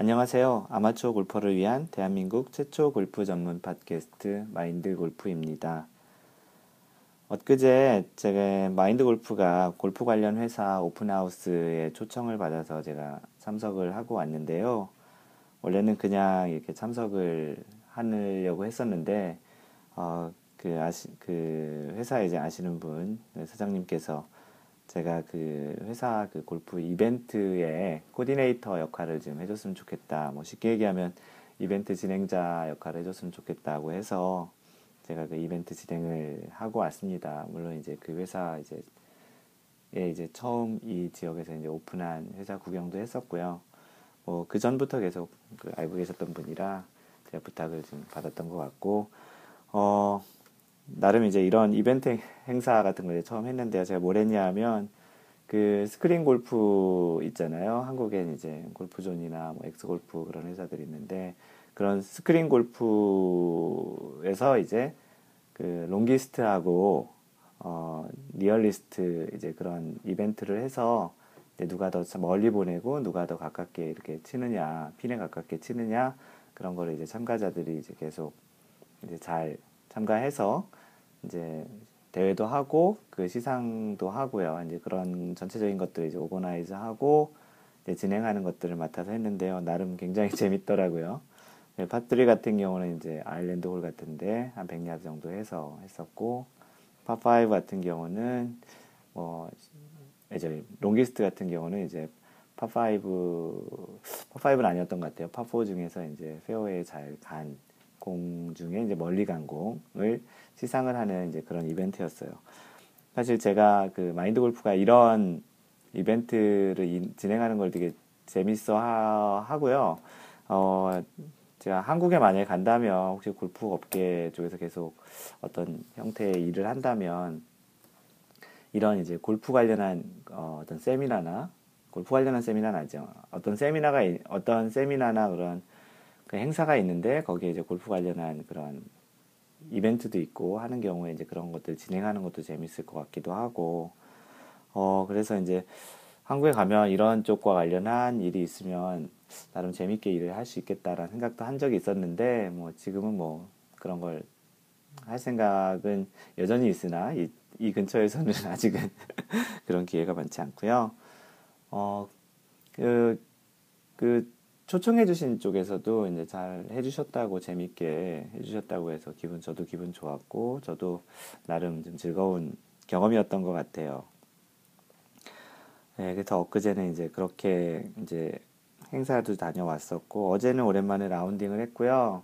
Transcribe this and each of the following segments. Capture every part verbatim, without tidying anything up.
안녕하세요. 아마추어 골퍼를 위한 대한민국 최초 골프 전문 팟캐스트 마인드 골프입니다. 엊그제 제가 마인드 골프가 골프 관련 회사 오픈하우스에 초청을 받아서 제가 참석을 하고 왔는데요. 원래는 그냥 이렇게 참석을 하려고 했었는데 어, 그, 아시, 그 회사에 이제 아시는 분 사장님께서 제가 그 회사 그 골프 이벤트의 코디네이터 역할을 좀 해줬으면 좋겠다. 뭐 쉽게 얘기하면 이벤트 진행자 역할을 해줬으면 좋겠다고 해서 제가 그 이벤트 진행을 하고 왔습니다. 물론 이제 그 회사 이제 예 이제 처음 이 지역에서 이제 오픈한 회사 구경도 했었고요. 뭐 그 전부터 계속 그 알고 계셨던 분이라 제가 부탁을 좀 받았던 것 같고 어. 나름 이제 이런 이벤트 행사 같은 걸 처음 했는데요. 제가 뭘 했냐 하면, 그 스크린 골프 있잖아요. 한국엔 이제 골프존이나 뭐 엑스 골프 그런 회사들이 있는데, 그런 스크린 골프에서 이제 그 롱기스트하고, 어, 니얼리스트 이제 그런 이벤트를 해서, 이제 누가 더 멀리 보내고 누가 더 가깝게 이렇게 치느냐, 핀에 가깝게 치느냐, 그런 거를 이제 참가자들이 이제 계속 이제 잘 참가해서 이제 대회도 하고 그 시상도 하고요. 이제 그런 전체적인 것들을 이제 오거나이즈하고 이제 진행하는 것들을 맡아서 했는데요. 나름 굉장히 재밌더라고요. 네, 팟쓰리 같은 경우는 이제 아일랜드 홀 같은데 한 백 야드 정도 해서 했었고, 팟 파이브 같은 경우는 뭐 이제 롱기스트 같은 경우는 이제 팟 파이브 팟 파이브는 아니었던 것 같아요. 팟 포 중에서 이제 페어웨이 잘 간 공 중에 이제 멀리 간 공을 시상을 하는 이제 그런 이벤트였어요. 사실 제가 그 마인드 골프가 이런 이벤트를 인, 진행하는 걸 되게 재밌어 하, 하고요. 어, 제가 한국에 만약에 간다면 혹시 골프 업계 쪽에서 계속 어떤 형태의 일을 한다면 이런 이제 골프 관련한 어, 어떤 세미나나 골프 관련한 세미나는 아니죠. 어떤 세미나가, 어떤 세미나나 그런 그 행사가 있는데 거기에 이제 골프 관련한 그런 이벤트도 있고 하는 경우에 이제 그런 것들 진행하는 것도 재밌을 것 같기도 하고, 어 그래서 이제 한국에 가면 이런 쪽과 관련한 일이 있으면 나름 재밌게 일을 할 수 있겠다라는 생각도 한 적이 있었는데 뭐 지금은 뭐 그런 걸 할 생각은 여전히 있으나 이, 이 근처에서는 아직은 그런 기회가 많지 않고요. 어 그 그 초청해주신 쪽에서도 이제 잘 해주셨다고, 재밌게 해주셨다고 해서 기분, 저도 기분 좋았고, 저도 나름 좀 즐거운 경험이었던 것 같아요. 네, 그래서 엊그제는 이제 그렇게 이제 행사도 다녀왔었고, 어제는 오랜만에 라운딩을 했고요.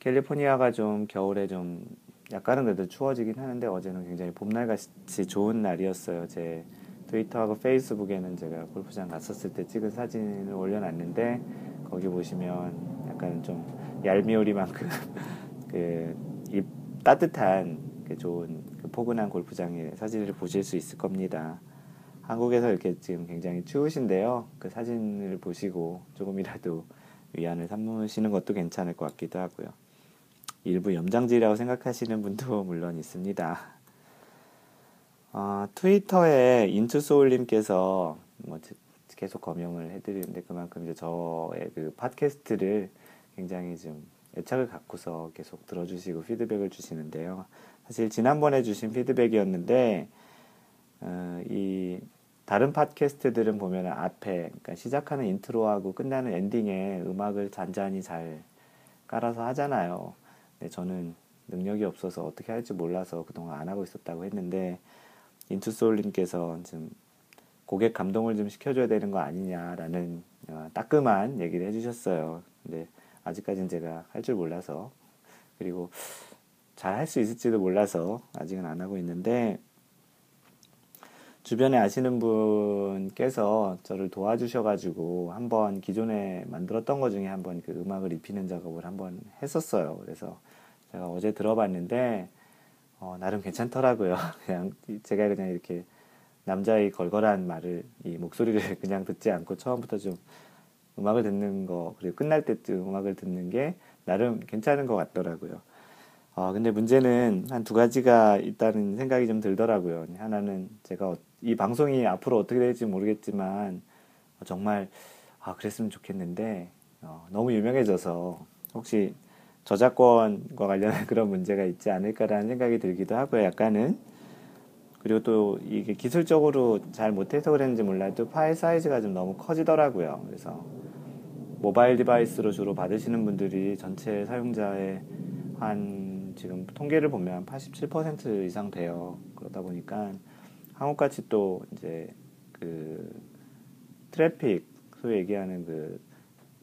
캘리포니아가 좀 겨울에 좀 약간은 그래도 추워지긴 하는데 어제는 굉장히 봄날같이 좋은 날이었어요. 제 트위터하고 페이스북에는 제가 골프장 갔었을 때 찍은 사진을 올려놨는데 거기 보시면 약간 좀 얄미우리만큼 그 이 따뜻한 그 좋은 그 포근한 골프장의 사진을 보실 수 있을 겁니다. 한국에서 이렇게 지금 굉장히 추우신데요. 그 사진을 보시고 조금이라도 위안을 삼으시는 것도 괜찮을 것 같기도 하고요. 일부 염장지라고 생각하시는 분도 물론 있습니다. 어, 트위터에 인투소울님께서 뭐 계속 검명을 해드리는데 그만큼 이제 저의 그 팟캐스트를 굉장히 좀 애착을 갖고서 계속 들어주시고 피드백을 주시는데요. 사실 지난번에 주신 피드백이었는데 어, 이 다른 팟캐스트들은 보면 앞에 그러니까 시작하는 인트로하고 끝나는 엔딩에 음악을 잔잔히 잘 깔아서 하잖아요. 근데 저는 능력이 없어서 어떻게 할지 몰라서 그동안 안 하고 있었다고 했는데 인투소울님께서 좀 고객 감동을 좀 시켜줘야 되는 거 아니냐라는 따끔한 얘기를 해주셨어요. 근데 아직까지는 제가 할 줄 몰라서, 그리고 잘 할 수 있을지도 몰라서 아직은 안 하고 있는데, 주변에 아시는 분께서 저를 도와주셔가지고 한번 기존에 만들었던 것 중에 한번 그 음악을 입히는 작업을 한번 했었어요. 그래서 제가 어제 들어봤는데 어, 나름 괜찮더라고요. 그냥, 제가 그냥 이렇게 남자의 걸걸한 말을, 이 목소리를 그냥 듣지 않고 처음부터 좀 음악을 듣는 거, 그리고 끝날 때쯤 음악을 듣는 게 나름 괜찮은 것 같더라고요. 어, 근데 문제는 한 두 가지가 있다는 생각이 좀 들더라고요. 하나는 제가 이 방송이 앞으로 어떻게 될지 모르겠지만, 정말, 아, 그랬으면 좋겠는데, 어, 너무 유명해져서 혹시 저작권과 관련한 그런 문제가 있지 않을까라는 생각이 들기도 하고요, 약간은. 그리고 또 이게 기술적으로 잘 못해서 그랬는지 몰라도 파일 사이즈가 좀 너무 커지더라고요. 그래서 모바일 디바이스로 주로 받으시는 분들이 전체 사용자의 한 지금 통계를 보면 팔십칠 퍼센트 이상 돼요. 그러다 보니까 한국같이 또 이제 그 트래픽, 소위 얘기하는 그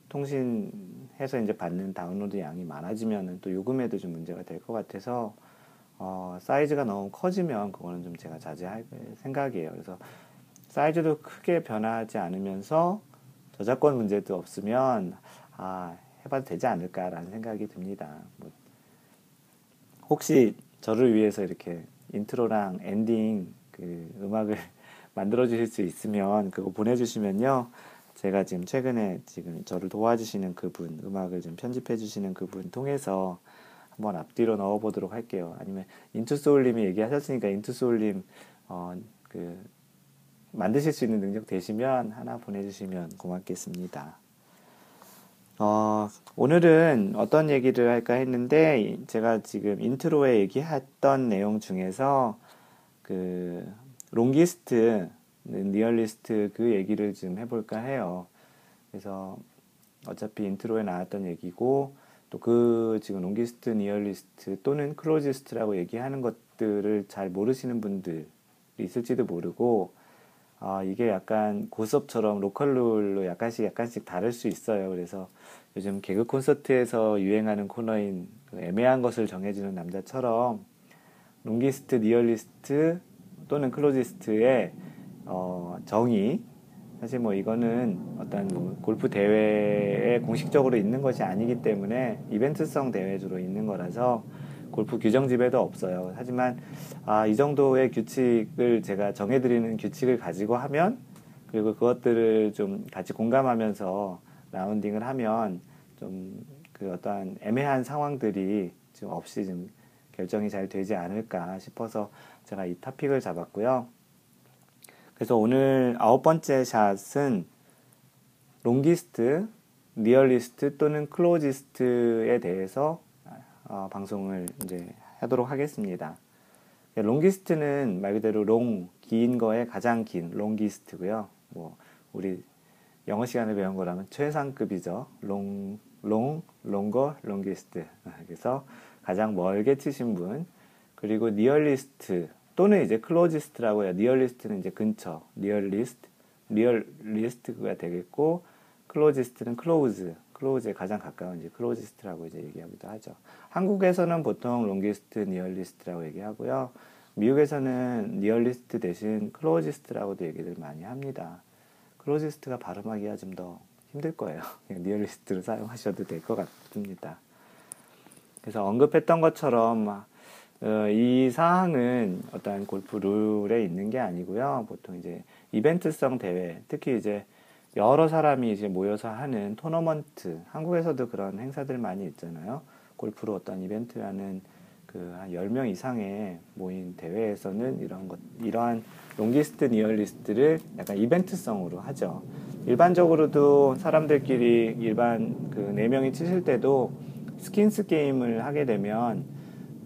통신해서 이제 받는 다운로드 양이 많아지면은 또 요금에도 좀 문제가 될 것 같아서 어, 사이즈가 너무 커지면 그거는 좀 제가 자제할 생각이에요. 그래서 사이즈도 크게 변하지 않으면서 저작권 문제도 없으면 아, 해봐도 되지 않을까라는 생각이 듭니다. 뭐 혹시 저를 위해서 이렇게 인트로랑 엔딩 그 음악을 만들어 주실 수 있으면 그거 보내주시면요, 제가 지금 최근에 지금 저를 도와주시는 그분, 음악을 좀 편집해 주시는 그분 통해서 한번 앞뒤로 넣어 보도록 할게요. 아니면 인투소울님이 얘기하셨으니까 인투소울님 어, 그 만드실 수 있는 능력 되시면 하나 보내주시면 고맙겠습니다. 어, 오늘은 어떤 얘기를 할까 했는데 제가 지금 인트로에 얘기했던 내용 중에서 그 롱기스트, 니얼리스트 그 얘기를 좀 해볼까 해요. 그래서 어차피 인트로에 나왔던 얘기고 또 그 지금 롱기스트, 니얼리스트 또는 클로지스트라고 얘기하는 것들을 잘 모르시는 분들이 있을지도 모르고 아, 이게 약간 고수업처럼 로컬룰로 약간씩 약간씩 다를 수 있어요. 그래서 요즘 개그 콘서트에서 유행하는 코너인 애매한 것을 정해주는 남자처럼 롱기스트, 니얼리스트 또는 클로지스트의 어, 정의, 사실 뭐 이거는 어떤 뭐 골프 대회에 공식적으로 있는 것이 아니기 때문에 이벤트성 대회주로 있는 거라서 골프 규정 집에도 없어요. 하지만 아, 이 정도의 규칙을 제가 정해드리는 규칙을 가지고 하면, 그리고 그것들을 좀 같이 공감하면서 라운딩을 하면 좀 그 어떠한 애매한 상황들이 좀 없이 좀 결정이 잘 되지 않을까 싶어서 제가 이 토픽을 잡았고요. 그래서 오늘 아홉 번째 샷은 롱기스트, 니얼리스트 또는 클로지스트에 대해서 어, 방송을 이제 하도록 하겠습니다. 롱기스트는 말 그대로 롱, 긴 거에 가장 긴 롱기스트고요. 뭐 우리 영어 시간에 배운 거라면 최상급이죠. 롱, 롱, 롱거, 롱기스트. 그래서 가장 멀게 치신 분. 그리고 니얼리스트 또는 이제 클로지스트라고 해요. 니얼리스트는 이제 근처, 니얼리스트, 리얼리스트가 되겠고, 클로지스트는 클로즈. 클로즈에 가장 가까운 이제 클로지스트라고 이제 얘기하기도 하죠. 한국에서는 보통 롱기스트, 니얼리스트라고 얘기하고요. 미국에서는 니얼리스트 대신 클로지스트라고도 얘기를 많이 합니다. 클로지스트가 발음하기가 좀 더 힘들 거예요. 니얼리스트를 사용하셔도 될 것 같습니다. 그래서 언급했던 것처럼 어, 이 사항은 어떤 골프 룰에 있는 게 아니고요. 보통 이제 이벤트성 대회, 특히 이제 여러 사람이 이제 모여서 하는 토너먼트, 한국에서도 그런 행사들 많이 있잖아요. 골프로 어떤 이벤트라는 그 한 열 명 이상의 모인 대회에서는 이런 것, 이러한 롱기스트, 니얼리스트를 약간 이벤트성으로 하죠. 일반적으로도 사람들끼리 일반 그 네 명이 치실 때도 스킨스 게임을 하게 되면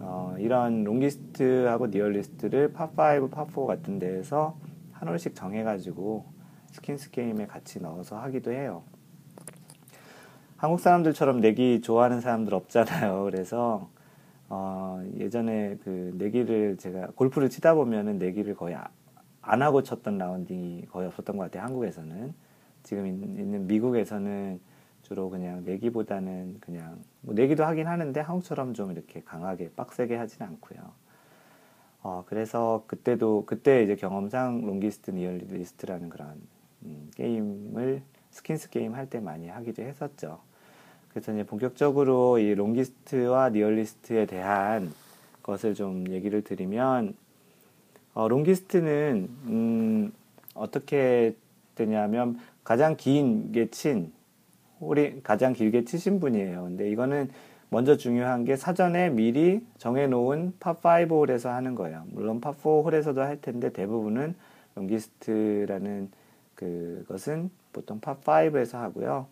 어, 이런 롱기스트하고 니얼리스트를 팝 파이브, 팝 포 같은 데에서 한 홀씩 정해가지고 스킨스 게임에 같이 넣어서 하기도 해요. 한국 사람들처럼 내기 좋아하는 사람들 없잖아요. 그래서 어, 예전에 그 내기를 제가 골프를 치다 보면은 내기를 거의 아, 안 하고 쳤던 라운딩이 거의 없었던 것 같아요. 한국에서는. 지금 있는 미국에서는 주로 그냥 내기보다는 그냥 뭐 내기도 하긴 하는데 한국처럼 좀 이렇게 강하게 빡세게 하진 않고요. 어, 그래서 그때도 그때 이제 경험상 롱기스트, 니얼리스트라는 그런 음, 게임을 스킨스 게임 할 때 많이 하기도 했었죠. 그래서 이제 본격적으로 이 롱기스트와 니얼리스트에 대한 것을 좀 얘기를 드리면, 어, 롱기스트는 음, 어떻게 되냐면 가장 길게 친 홀이 가장 길게 치신 분이에요. 근데 이거는 먼저 중요한 게 사전에 미리 정해놓은 팝 파이브 홀에서 하는 거예요. 물론 팝 포 홀에서도 할 텐데 대부분은 롱기스트라는 그것은 보통 팝 파이브에서 하고요.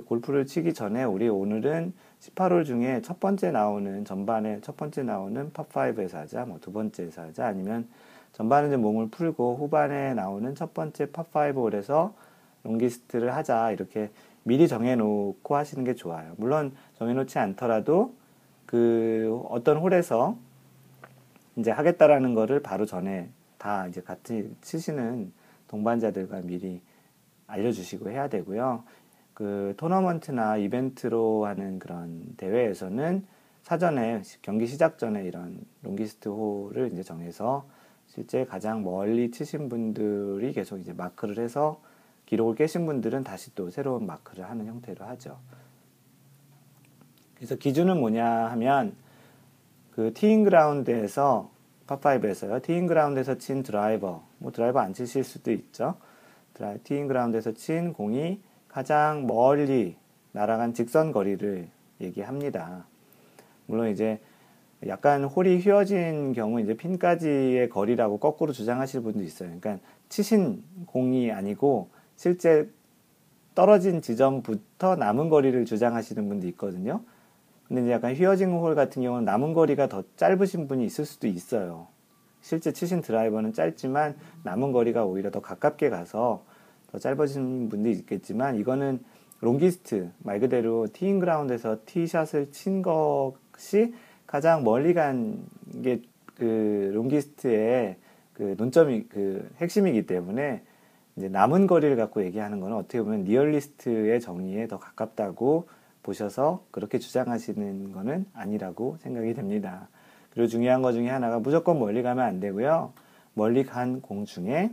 그 골프를 치기 전에 우리 오늘은 십팔 홀 중에 첫 번째 나오는, 전반에 첫 번째 나오는 팝오에서 하자, 뭐 두 번째에서 하자, 아니면 전반은 좀 몸을 풀고 후반에 나오는 첫 번째 팝오 홀에서 롱기스트를 하자, 이렇게 미리 정해놓고 하시는 게 좋아요. 물론 정해놓지 않더라도 그 어떤 홀에서 이제 하겠다라는 거를 바로 전에 다 이제 같이 치시는 동반자들과 미리 알려주시고 해야 되고요. 그 토너먼트나 이벤트로 하는 그런 대회에서는 사전에 경기 시작 전에 이런 롱기스트 홀을 이제 정해서 실제 가장 멀리 치신 분들이 계속 이제 마크를 해서 기록을 깨신 분들은 다시 또 새로운 마크를 하는 형태로 하죠. 그래서 기준은 뭐냐 하면 그 티잉 그라운드에서 팝오에서요. 티잉 그라운드에서 친 드라이버, 뭐 드라이버 안 치실 수도 있죠. 드라이, 티잉 그라운드에서 친 공이 가장 멀리 날아간 직선 거리를 얘기합니다. 물론 이제 약간 홀이 휘어진 경우 이제 핀까지의 거리라고 거꾸로 주장하실 분도 있어요. 그러니까 치신 공이 아니고 실제 떨어진 지점부터 남은 거리를 주장하시는 분도 있거든요. 근데 이제 약간 휘어진 홀 같은 경우는 남은 거리가 더 짧으신 분이 있을 수도 있어요. 실제 치신 드라이버는 짧지만 남은 거리가 오히려 더 가깝게 가서 더 짧아진 분도 있겠지만, 이거는 롱기스트, 말 그대로 티잉 그라운드에서 티샷을 친 것이 가장 멀리 간 게 그 롱기스트의 그 논점이, 그 핵심이기 때문에 이제 남은 거리를 갖고 얘기하는 거는 어떻게 보면 니얼리스트의 정의에 더 가깝다고 보셔서 그렇게 주장하시는 거는 아니라고 생각이 됩니다. 그리고 중요한 것 중에 하나가 무조건 멀리 가면 안 되고요. 멀리 간 공 중에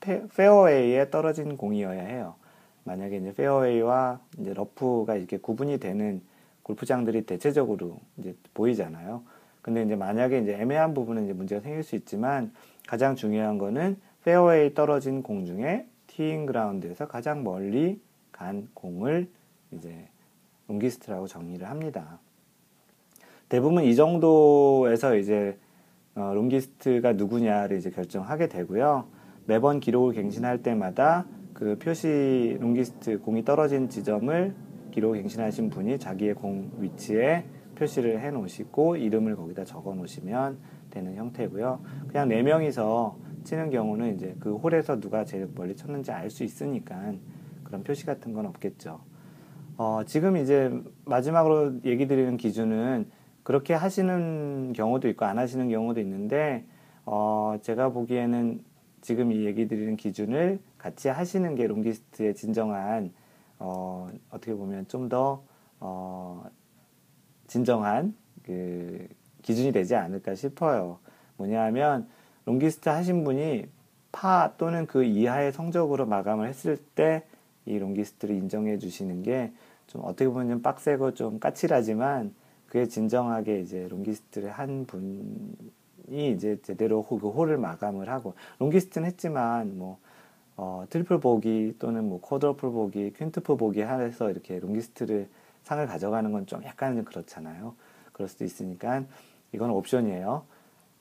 페어웨이에 떨어진 공이어야 해요. 만약에 이제 페어웨이와 이제 러프가 이렇게 구분이 되는 골프장들이 대체적으로 이제 보이잖아요. 근데 이제 만약에 이제 애매한 부분은 이제 문제가 생길 수 있지만, 가장 중요한 거는 페어웨이 떨어진 공 중에 티잉 그라운드에서 가장 멀리 간 공을 이제 롱기스트라고 정리를 합니다. 대부분 이 정도에서 이제 어, 롱기스트가 누구냐를 이제 결정하게 되고요. 매번 기록을 갱신할 때마다 그 표시 롱기스트 공이 떨어진 지점을 기록을 갱신하신 분이 자기의 공 위치에 표시를 해 놓으시고 이름을 거기다 적어 놓으시면 되는 형태고요. 그냥 네 명이서 치는 경우는 이제 그 홀에서 누가 제일 멀리 쳤는지 알 수 있으니까 그런 표시 같은 건 없겠죠. 어, 지금 이제 마지막으로 얘기 드리는 기준은 그렇게 하시는 경우도 있고 안 하시는 경우도 있는데, 어, 제가 보기에는 지금 이 얘기 드리는 기준을 같이 하시는 게 롱기스트의 진정한, 어, 어떻게 보면 좀 더, 어, 진정한 그 기준이 되지 않을까 싶어요. 뭐냐 하면, 롱기스트 하신 분이 파 또는 그 이하의 성적으로 마감을 했을 때 이 롱기스트를 인정해 주시는 게 좀 어떻게 보면 좀 빡세고 좀 까칠하지만, 그게 진정하게 이제 롱기스트를 한 분이 이제 제대로 그 홀을 마감을 하고, 롱기스트는 했지만 뭐 어, 트리플 보기 또는 뭐 쿼드러플 보기, 퀸트플 보기 해서 이렇게 롱기스트를 상을 가져가는 건 좀 약간 좀 그렇잖아요. 그럴 수도 있으니까 이건 옵션이에요.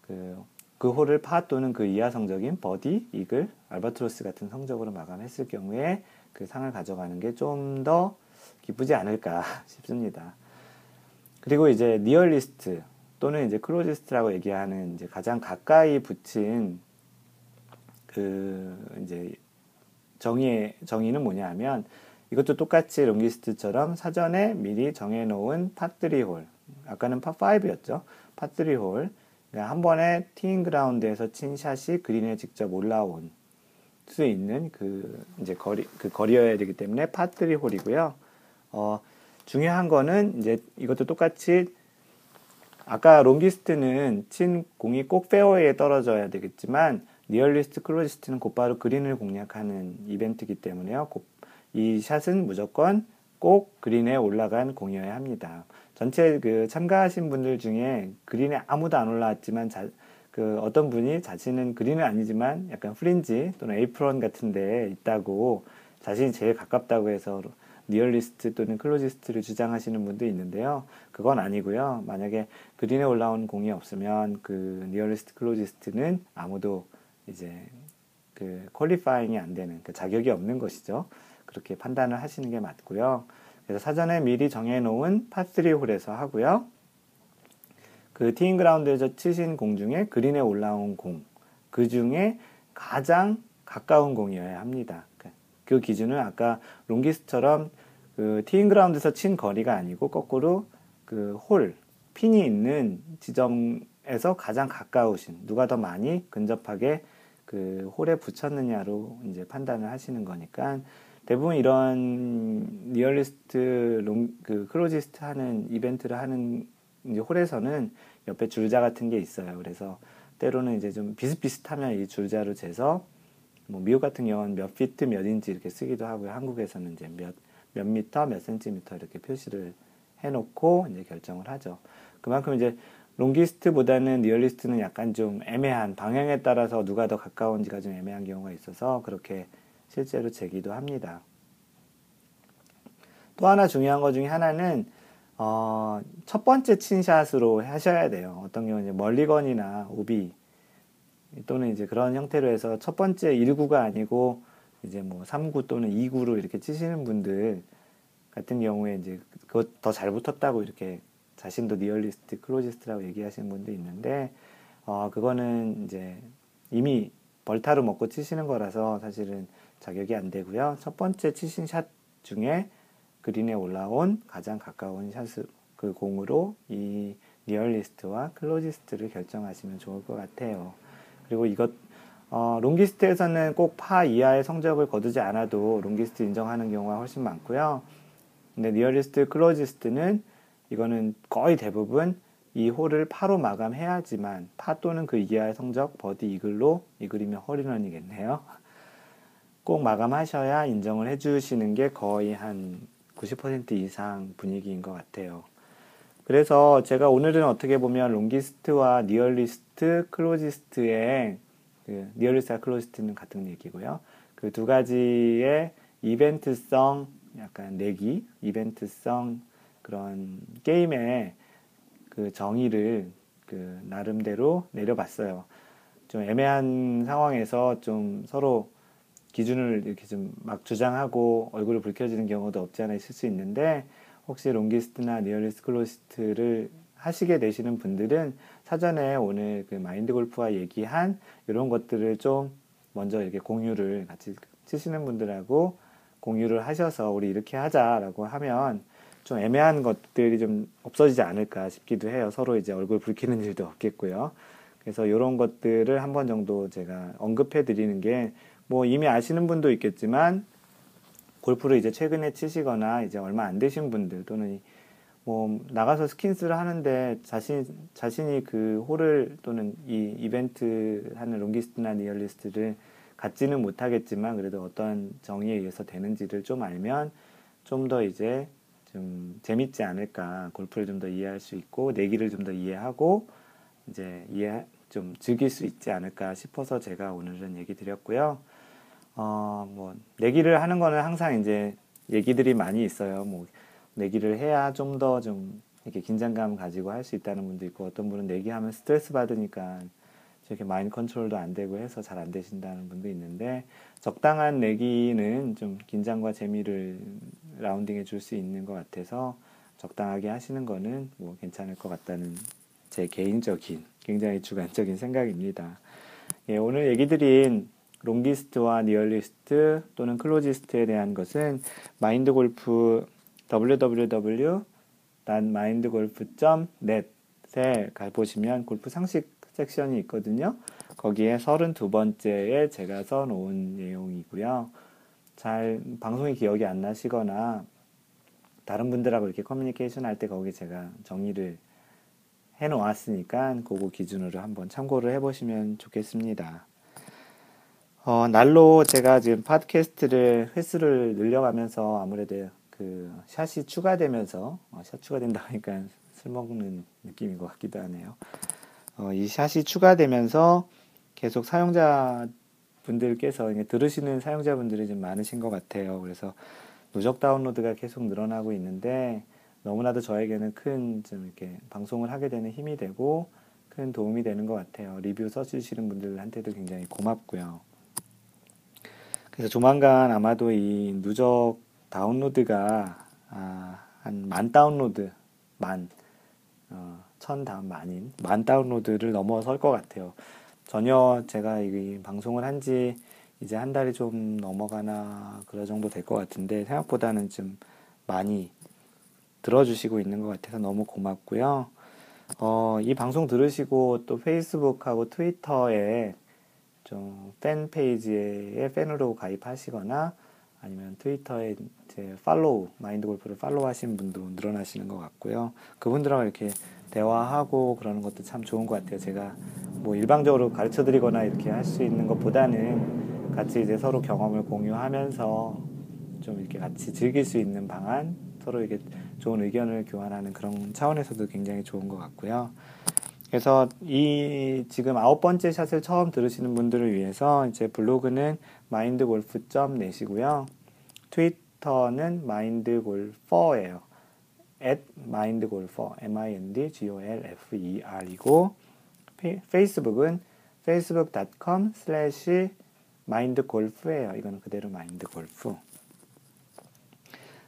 그, 그 홀을 파 또는 그 이하 성적인 버디, 이글, 알바트로스 같은 성적으로 마감했을 경우에 그 상을 가져가는 게 좀 더 기쁘지 않을까 싶습니다. 그리고 이제 니얼리스트 또는 이제 클로지스트라고 얘기하는 이제 가장 가까이 붙인 그 이제 정의, 정의는 뭐냐 하면, 이것도 똑같이 롱기스트처럼 사전에 미리 정해놓은 팟 쓰리 홀, 아까는 팟 파이브였죠. 팟 쓰리 홀, 그러니까 한 번에 티잉 그라운드에서 친 샷이 그린에 직접 올라온 수 있는 그 이제 거리, 그 거리여야 되기 때문에 팟 쓰리 홀이고요. 어, 중요한 거는 이제 이것도 똑같이 아까 롱기스트는 친 공이 꼭 페어웨이에 떨어져야 되겠지만, 니얼리스트, 클로지스트는 곧바로 그린을 공략하는 이벤트이기 때문에요. 이 샷은 무조건 꼭 그린에 올라간 공이어야 합니다. 전체 그 참가하신 분들 중에 그린에 아무도 안 올라왔지만, 자, 그 어떤 분이 자신은 그린은 아니지만 약간 프린지 또는 에이프런 같은 데에 있다고, 자신이 제일 가깝다고 해서 니얼리스트 또는 클로지스트를 주장하시는 분도 있는데요. 그건 아니고요. 만약에 그린에 올라온 공이 없으면 그 니얼리스트, 클로지스트는 아무도 이제 그 퀄리파잉이 안 되는, 그 자격이 없는 것이죠. 그렇게 판단을 하시는 게 맞고요. 그래서 사전에 미리 정해놓은 파쓰리 홀에서 하고요. 그 티잉 그라운드에서 치신 공 중에 그린에 올라온 공, 그 중에 가장 가까운 공이어야 합니다. 그 기준은 아까 롱기스처럼 그 티잉 그라운드에서 친 거리가 아니고 거꾸로 그 홀, 핀이 있는 지점에서 가장 가까우신, 누가 더 많이 근접하게 그 홀에 붙였느냐로 이제 판단을 하시는 거니까, 대부분 이런 니얼리스트, 롱, 그 클로지스트 하는 이벤트를 하는 이제 홀에서는 옆에 줄자 같은 게 있어요. 그래서 때로는 이제 좀 비슷비슷하면 이 줄자로 재서, 뭐 미국 같은 경우는 몇 피트 몇 인치 이렇게 쓰기도 하고요. 한국에서는 이제 몇, 몇 미터, 몇 센티미터 이렇게 표시를 해놓고 이제 결정을 하죠. 그만큼 이제 롱기스트보다는 니얼리스트는 약간 좀 애매한, 방향에 따라서 누가 더 가까운지가 좀 애매한 경우가 있어서 그렇게 실제로 재기도 합니다. 또 하나 중요한 것 중에 하나는 어, 첫 번째 친샷으로 하셔야 돼요. 어떤 경우는 멀리건이나 오비 또는 이제 그런 형태로 해서 첫 번째 일 구가 아니고 이제 뭐 삼 구 또는 이 구로 이렇게 치시는 분들 같은 경우에 이제 그거 더 잘 붙었다고 이렇게 자신도 니얼리스트, 클로지스트라고 얘기하시는 분도 있는데, 어, 그거는 이제 이미 벌타로 먹고 치시는 거라서 사실은 자격이 안 되고요. 첫 번째 치신 샷 중에 그린에 올라온 가장 가까운 샷, 그 공으로 이 니얼리스트와 클로지스트를 결정하시면 좋을 것 같아요. 그리고 이것, 어, 롱기스트에서는 꼭 파 이하의 성적을 거두지 않아도 롱기스트 인정하는 경우가 훨씬 많고요. 근데 니얼리스트, 클로지스트는 이거는 거의 대부분 이 홀을 파로 마감해야지만 파 또는 그 이하의 성적, 버디, 이글로, 이글이면 허리런이겠네요. 꼭 마감하셔야 인정을 해주시는 게 거의 한 구십 퍼센트 이상 분위기인 것 같아요. 그래서 제가 오늘은 어떻게 보면 롱기스트와 니얼리스트, 클로지스트의, 그 니얼리스트와 클로지스트는 같은 얘기고요. 그 두 가지의 이벤트성, 약간 내기, 이벤트성 그런 게임의 그 정의를 그 나름대로 내려봤어요. 좀 애매한 상황에서 좀 서로 기준을 이렇게 좀 막 주장하고 얼굴을 붉혀지는 경우도 없지 않아 있을 수 있는데, 혹시 롱기스트나 니얼리스트, 클로지스트를 하시게 되시는 분들은 사전에 오늘 그 마인드 골프와 얘기한 이런 것들을 좀 먼저 이렇게 공유를 같이 치시는 분들하고 공유를 하셔서 우리 이렇게 하자라고 하면 좀 애매한 것들이 좀 없어지지 않을까 싶기도 해요. 서로 이제 얼굴 붉히는 일도 없겠고요. 그래서 이런 것들을 한 번 정도 제가 언급해 드리는 게, 뭐 이미 아시는 분도 있겠지만 골프를 이제 최근에 치시거나 이제 얼마 안 되신 분들, 또는 뭐 나가서 스킨스를 하는데 자신, 자신이 그 홀을 또는 이 이벤트 하는 롱기스트나 니얼리스트를 갖지는 못하겠지만 그래도 어떤 정의에 의해서 되는지를 좀 알면 좀 더 이제 좀 재밌지 않을까, 골프를 좀 더 이해할 수 있고 내기를 좀 더 이해하고 이제 이해 좀 즐길 수 있지 않을까 싶어서 제가 오늘은 얘기 드렸고요. 어, 뭐 내기를 하는 거는 항상 이제 얘기들이 많이 있어요. 뭐 내기를 해야 좀 더 좀 이렇게 긴장감 가지고 할 수 있다는 분도 있고, 어떤 분은 내기하면 스트레스 받으니까 이렇게 마인드 컨트롤도 안 되고 해서 잘 안 되신다는 분도 있는데, 적당한 내기는 좀 긴장과 재미를 라운딩해 줄 수 있는 것 같아서 적당하게 하시는 거는 뭐 괜찮을 것 같다는 제 개인적인 굉장히 주관적인 생각입니다. 예, 오늘 얘기 드린 롱기스트와 니얼리스트 또는 클로지스트에 대한 것은 마인드 골프 더블유 더블유 더블유 닷 마인드골프 닷 넷에 가보시면 골프 상식 섹션이 있거든요. 거기에 서른두 번째에 제가 써놓은 내용이고요. 잘 방송이 기억이 안 나시거나 다른 분들하고 이렇게 커뮤니케이션 할 때 거기 제가 정리를 해놓았으니까 그거 기준으로 한번 참고를 해보시면 좋겠습니다. 어, 날로 제가 지금 팟캐스트를 횟수를 늘려가면서 아무래도 그 샷이 추가되면서, 어, 샷 추가된다 하니까 술 먹는 느낌인 것 같기도 하네요. 어, 이 샷이 추가되면서 계속 사용자분들께서, 들으시는 사용자분들이 좀 많으신 것 같아요. 그래서 누적 다운로드가 계속 늘어나고 있는데 너무나도 저에게는 큰 좀 이렇게 방송을 하게 되는 힘이 되고 큰 도움이 되는 것 같아요. 리뷰 써주시는 분들한테도 굉장히 고맙고요. 그래서 조만간 아마도 이 누적 다운로드가 아, 한 만 다운로드, 만, 어, 천 다음 만인, 만 다운로드를 넘어설 것 같아요. 전혀 제가 이 방송을 한 지 이제 한 달이 좀 넘어가나 그럴 정도 될 것 같은데 생각보다는 좀 많이 들어주시고 있는 것 같아서 너무 고맙고요. 어, 이 방송 들으시고 또 페이스북하고 트위터에 좀 팬 페이지에 팬으로 가입하시거나 아니면 트위터에 이제 팔로우, 마인드 골프를 팔로우 하신 분도 늘어나시는 것 같고요. 그분들하고 이렇게 대화하고 그러는 것도 참 좋은 것 같아요. 제가 뭐 일방적으로 가르쳐 드리거나 이렇게 할 수 있는 것보다는 같이 이제 서로 경험을 공유하면서 좀 이렇게 같이 즐길 수 있는 방안, 서로 이렇게 좋은 의견을 교환하는 그런 차원에서도 굉장히 좋은 것 같고요. 그래서 이 지금 아홉 번째 샷을 처음 들으시는 분들을 위해서 이제 블로그는 마인드골프 닷 넷이고요. 트위터는 마인드골퍼예요. 앳 마인드골퍼, 엠 아이 엔 디 지 오 엘 에프 이 알이고 페이스북은 페이스북 닷 컴 슬래시 마인드골프예요. 이건 그대로 마인드골프.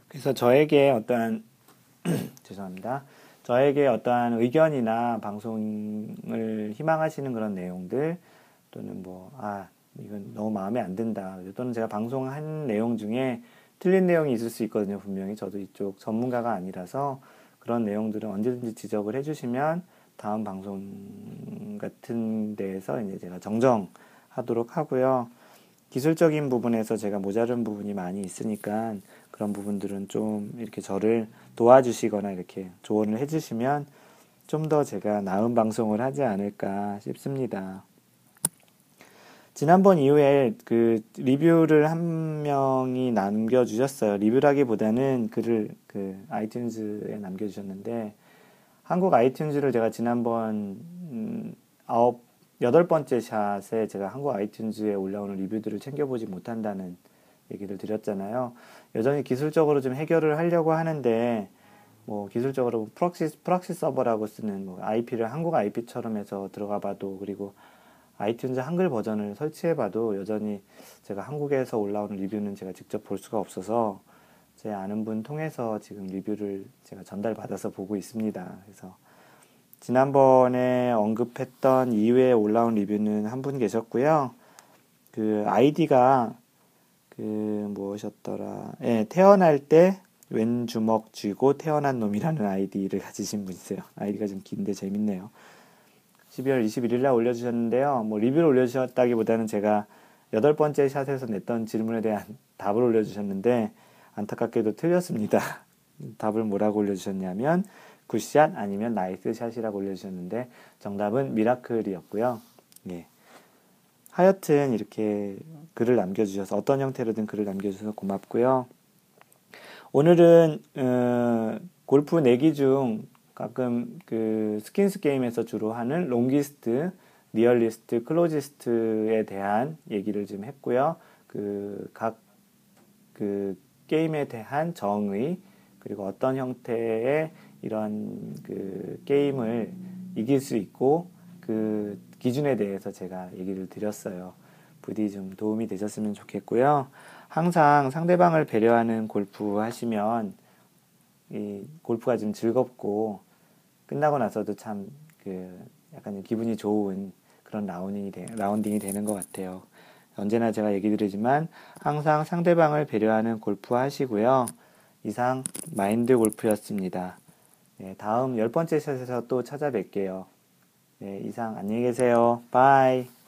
그래서 저에게 어떠한 죄송합니다. 저에게 어떠한 의견이나 방송을 희망하시는 그런 내용들 또는 뭐, 아, 이건 너무 마음에 안 든다. 또는 제가 방송한 내용 중에 틀린 내용이 있을 수 있거든요. 분명히 저도 이쪽 전문가가 아니라서 그런 내용들은 언제든지 지적을 해주시면 다음 방송 같은 데에서 이제 제가 정정하도록 하고요. 기술적인 부분에서 제가 모자른 부분이 많이 있으니까 그런 부분들은 좀 이렇게 저를 도와주시거나 이렇게 조언을 해주시면 좀 더 제가 나은 방송을 하지 않을까 싶습니다. 지난번 이후에 그 리뷰를 한 명이 남겨주셨어요. 리뷰라기보다는 글을 그 아이튠즈에 남겨주셨는데 한국 아이튠즈를 제가 지난번 음, 아홉, 여덟 번째 샷에 제가 한국 아이튠즈에 올라오는 리뷰들을 챙겨보지 못한다는 얘기를 드렸잖아요. 여전히 기술적으로 좀 해결을 하려고 하는데 뭐 기술적으로 프록시, 프록시 서버라고 쓰는 뭐 아이피를 한국 아이피처럼 해서 들어가 봐도 그리고 아이튠즈 한글 버전을 설치해 봐도 여전히 제가 한국에서 올라오는 리뷰는 제가 직접 볼 수가 없어서 제 아는 분 통해서 지금 리뷰를 제가 전달받아서 보고 있습니다. 그래서 지난번에 언급했던 이외에 올라온 리뷰는 한 분 계셨고요. 그 아이디가 그 무엇이었더라? 예, 태어날 때 왼 주먹 쥐고 태어난 놈이라는 아이디를 가지신 분 있어요. 아이디가 좀 긴데 재밌네요. 십이월 이십일일날 올려주셨는데요. 뭐 리뷰를 올려주셨다기보다는 제가 여덟 번째 샷에서 냈던 질문에 대한 답을 올려주셨는데 안타깝게도 틀렸습니다. 답을 뭐라고 올려주셨냐면 굿샷 아니면 나이스 샷이라고 올려주셨는데 정답은 미라클이었고요. 예. 하여튼 이렇게 글을 남겨주셔서 어떤 형태로든 글을 남겨주셔서 고맙고요. 오늘은 어, 골프 내기 중 가끔 그 스킨스 게임에서 주로 하는 롱기스트, 니얼리스트, 클로지스트에 대한 얘기를 좀 했고요. 그 각 그 게임에 대한 정의 그리고 어떤 형태의 이런 그 게임을 이길 수 있고 그 기준에 대해서 제가 얘기를 드렸어요. 부디 좀 도움이 되셨으면 좋겠고요. 항상 상대방을 배려하는 골프 하시면 이 골프가 좀 즐겁고 끝나고 나서도 참 그 약간 기분이 좋은 그런 라운딩이, 되, 라운딩이 되는 것 같아요. 언제나 제가 얘기 드리지만 항상 상대방을 배려하는 골프 하시고요. 이상 마인드 골프였습니다. 네, 다음 열 번째 샷에서 또 찾아뵐게요. 네, 이상 안녕히 계세요. 바이.